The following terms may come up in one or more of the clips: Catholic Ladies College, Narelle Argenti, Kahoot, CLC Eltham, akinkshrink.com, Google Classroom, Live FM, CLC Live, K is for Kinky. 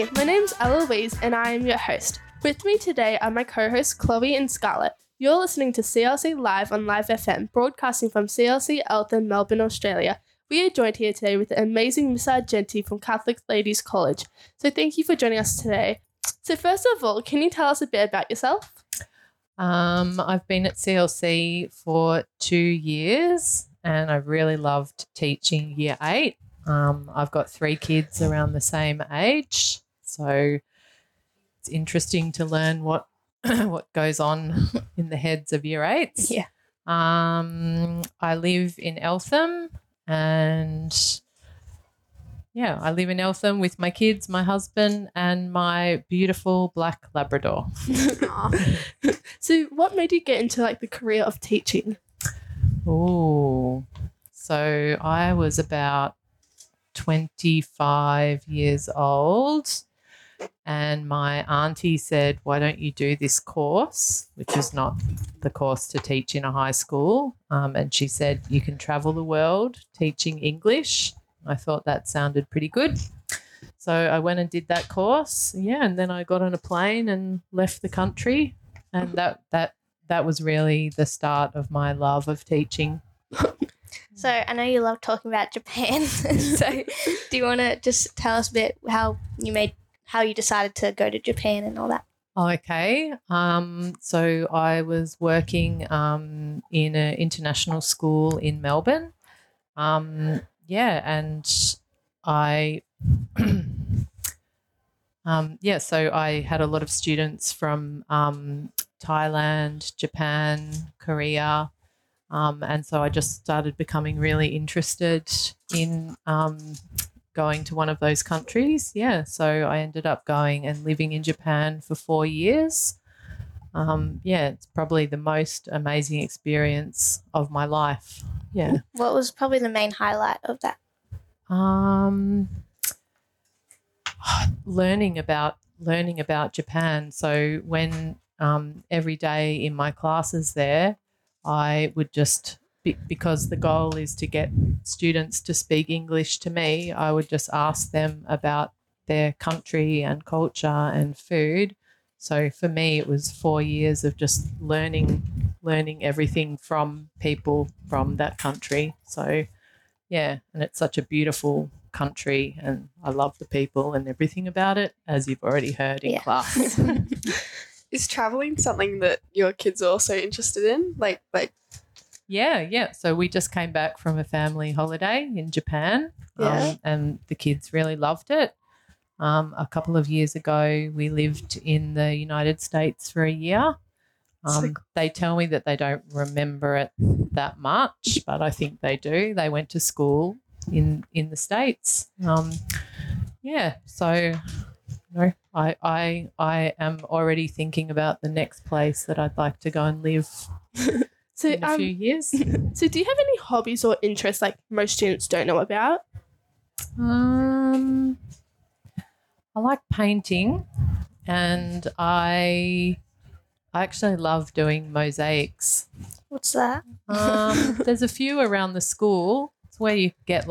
Hey, my name's Eloise and I am your host. With me today are my co-hosts Chloe and Scarlett. You're listening to CLC Live on Live FM, broadcasting from CLC Eltham, Melbourne, Australia. We are joined here today with the amazing Miss Argenti from Catholic Ladies College. So thank you for joining us today. So first of all, can you tell us a bit about yourself? I've been at CLC for 2 years and I really loved teaching year 8. I've got 3 kids around the same age, so it's interesting to learn what what goes on in the heads of year 8s. Yeah. I live in Eltham and I live in Eltham with my kids, my husband and my beautiful black Labrador. So what made you get into the career of teaching? Oh, so I was about 25 years old and my auntie said, why don't you do this course, which is not the course to teach in a high school, and she said you can travel the world teaching English. I thought that sounded pretty good, so I went and did that course, and then I got on a plane and left the country, and that was really the start of my love of teaching. So I know you love talking about Japan. So do you want to just tell us a bit how you decided to go to Japan and all that? Oh, okay. So I was working in an international school in Melbourne. So I had a lot of students from Thailand, Japan, Korea. And so I just started becoming really interested in going to one of those countries. Yeah, so I ended up going and living in Japan for 4 years. It's probably the most amazing experience of my life. Yeah. What was probably the main highlight of that? Learning about Japan. So when every day in my classes there, I would just, because the goal is to get students to speak English to me, I would just ask them about their country and culture and food. So for me, it was 4 years of just learning everything from people from that country. So, and it's such a beautiful country and I love the people and everything about it, as you've already heard in class. Is traveling something that your kids are also interested in? So we just came back from a family holiday in Japan, and the kids really loved it. A couple of years ago, we lived in the United States for a year. They tell me that they don't remember it that much, but I think they do. They went to school in the States. No, I am already thinking about the next place that I'd like to go and live in a few years. So do you have any hobbies or interests most students don't know about? I like painting and I actually love doing mosaics. What's that? There's a few around the school. It's where you get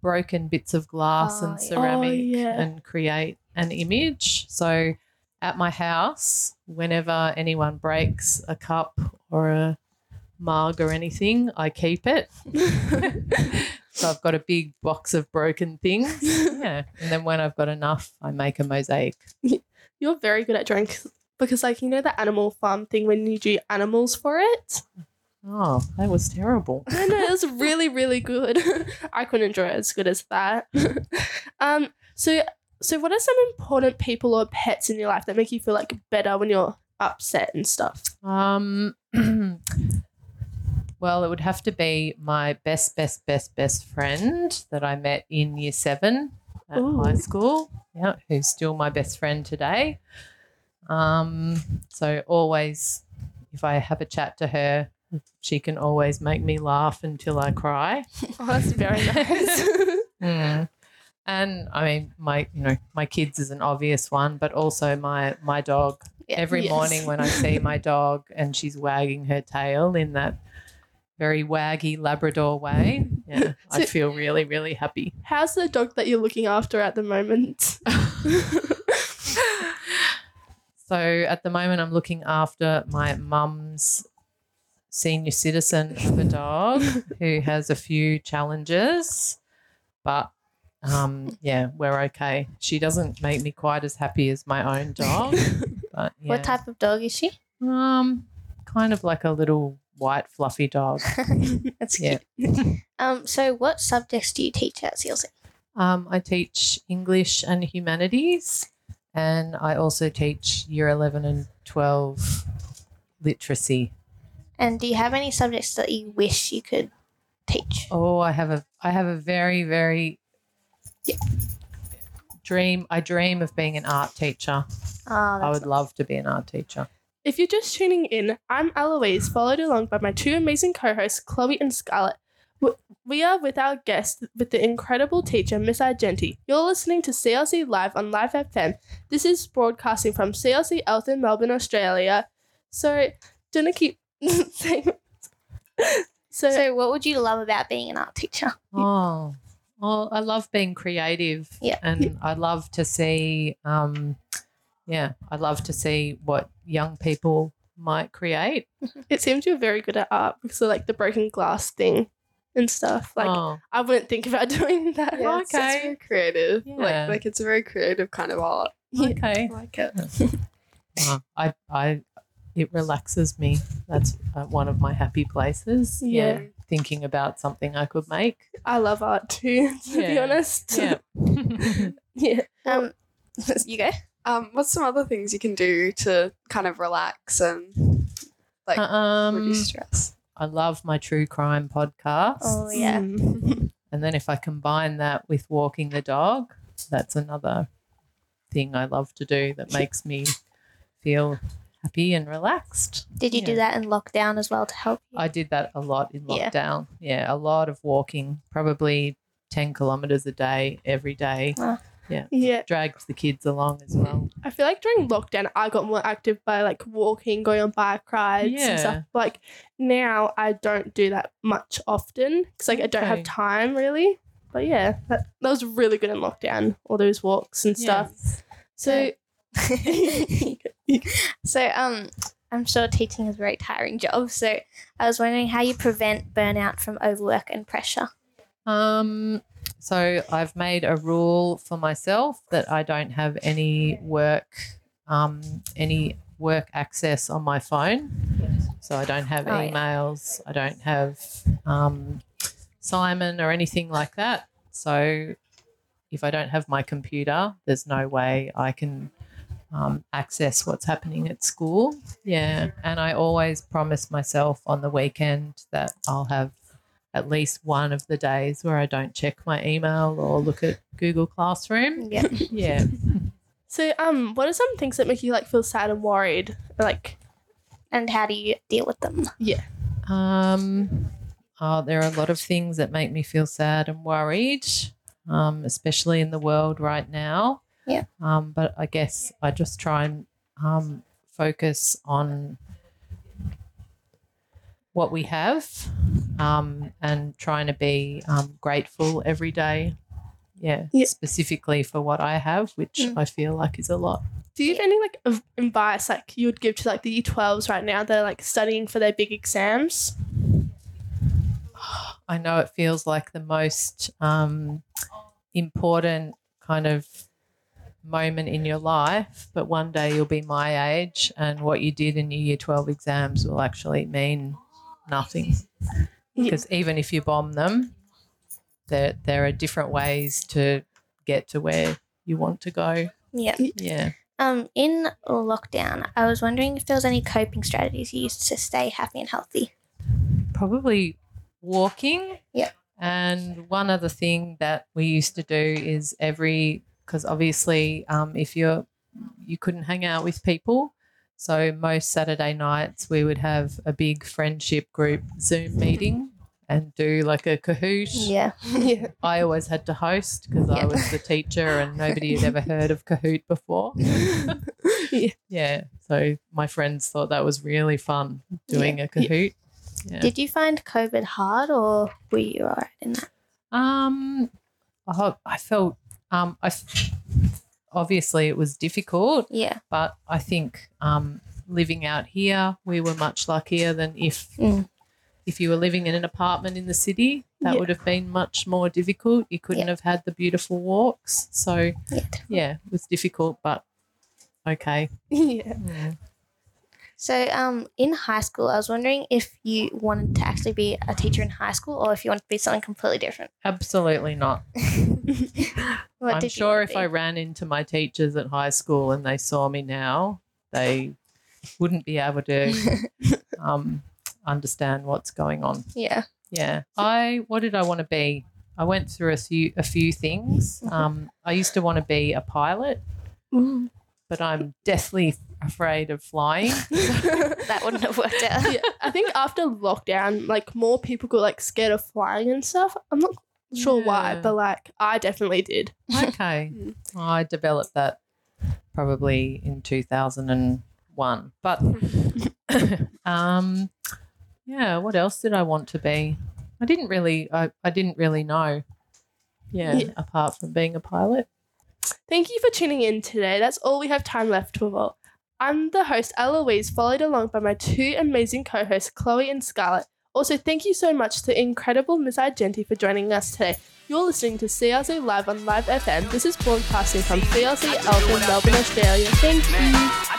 broken bits of glass and ceramic and create an image. So at my house, whenever anyone breaks a cup or a mug or anything, I keep it. So I've got a big box of broken things. Yeah. And then when I've got enough, I make a mosaic. You're very good at drawing because the animal farm thing when you do animals for it. Oh, that was terrible. No, it was really, really good. I couldn't draw it as good as that. So what are some important people or pets in your life that make you feel better when you're upset and stuff? Well, it would have to be my best friend that I met in year 7 at high school. Yeah, who's still my best friend today. So always, if I have a chat to her, she can always make me laugh until I cry. Oh, that's very nice. And I mean, my kids is an obvious one, but also my dog. Yeah, every morning when I see my dog and she's wagging her tail in that very waggy Labrador way, Yeah, so, I'd feel really, really happy. How's the dog that you're looking after at the moment? So at the moment I'm looking after my mum's senior citizen of a dog who has a few challenges, but yeah, we're okay. She doesn't make me quite as happy as my own dog. But, yeah. What type of dog is she? Kind of like a little white fluffy dog. That's cute. Yeah. So what subjects do you teach at CLC? I teach English and humanities, and I also teach year 11 and 12 literacy. And do you have any subjects that you wish you could teach? Oh, I have a very, very dream. I dream of being an art teacher. I would love to be an art teacher. If you're just tuning in, I'm Eloise, followed along by my two amazing co-hosts, Chloe and Scarlett. We are with our guest, with the incredible teacher, Miss Argenti. You're listening to CLC Live on Live FM. This is broadcasting from CLC Eltham, Melbourne, Australia. So, gonna keep saying. So, what would you love about being an art teacher? Oh, well, I love being creative. Yeah. And I love to see... I love to see what young people might create. It seems you're very good at art because of, like, the broken glass thing and stuff. Like, oh. I wouldn't think about doing that. Yeah, okay. It's very creative. Yeah. Like it's a very creative kind of art. Okay. I like it. It relaxes me. That's one of my happy places. Yeah. Thinking about something I could make. I love art too, to be honest. Yeah. Yeah. You go. What's some other things you can do to kind of relax and reduce stress? I love my true crime podcast. Oh, yeah. And then if I combine that with walking the dog, that's another thing I love to do that makes me feel happy and relaxed. Did you do that in lockdown as well to help you? I did that a lot in lockdown. Yeah, a lot of walking, probably 10 kilometres a day every day. Oh. Yeah, dragged the kids along as well. I feel like during lockdown I got more active by, like, walking, going on bike rides and stuff. Like, now I don't do that much often because, like, I don't have time really. But, yeah, that was really good in lockdown, all those walks and stuff. So, I'm sure teaching is a very tiring job. So I was wondering how you prevent burnout from overwork and pressure. So I've made a rule for myself that I don't have any work access on my phone. So I don't have emails. I don't have Simon or anything like that. So if I don't have my computer, there's no way I can access what's happening at school. Yeah, and I always promise myself on the weekend that I'll have at least one of the days where I don't check my email or look at Google Classroom. Yeah. Yeah. So what are some things that make you, like, feel sad and worried? Like, and how do you deal with them? Yeah. There are a lot of things that make me feel sad and worried, especially in the world right now. Yeah. But I guess I just try and focus on what we have and trying to be grateful every day, specifically for what I have, which I feel like is a lot. Do you have any, like, advice, like, you would give to, like, the Year 12s right now that are, like, studying for their big exams? I know it feels like the most important kind of moment in your life, but one day you'll be my age and what you did in your Year 12 exams will actually mean nothing, because even if you bomb them, there are different ways to get to where you want to go. Yeah. In lockdown, I was wondering if there was any coping strategies you used to stay happy and healthy. Probably walking. Yeah. And one other thing that we used to do is because obviously if you couldn't hang out with people, so most Saturday nights we would have a big friendship group Zoom meeting and do, like, a Kahoot. Yeah. I always had to host because I was the teacher and nobody had ever heard of Kahoot before. Yeah. So my friends thought that was really fun doing a Kahoot. Yeah. Did you find COVID hard, or were you all right in that? Obviously it was difficult. Yeah. But I think living out here, we were much luckier than if you were living in an apartment in the city. That would have been much more difficult. You couldn't have had the beautiful walks. So, it was difficult, but okay. Yeah. So in high school, I was wondering if you wanted to actually be a teacher in high school, or if you wanted to be something completely different. Absolutely not. I'm sure if I ran into my teachers at high school and they saw me now, they wouldn't be able to understand what's going on. Yeah. Yeah. What did I want to be? I went through a few things. I used to want to be a pilot, but I'm deathly afraid of flying. That wouldn't have worked out. Yeah, I think after lockdown, like, more people got, like, scared of flying and stuff. I'm not sure why, but, like, I definitely did. Okay. I developed that probably in 2001. But what else did I want to be? I didn't really know. Yeah, apart from being a pilot. Thank you for tuning in today. That's all we have time left for. I'm the host, Eloise, followed along by my two amazing co-hosts, Chloe and Scarlett. Also, thank you so much to incredible Ms. Argenti for joining us today. You're listening to CLC Live on Live FM. This is broadcasting from CLC Eltham, Melbourne, Australia. Thank you.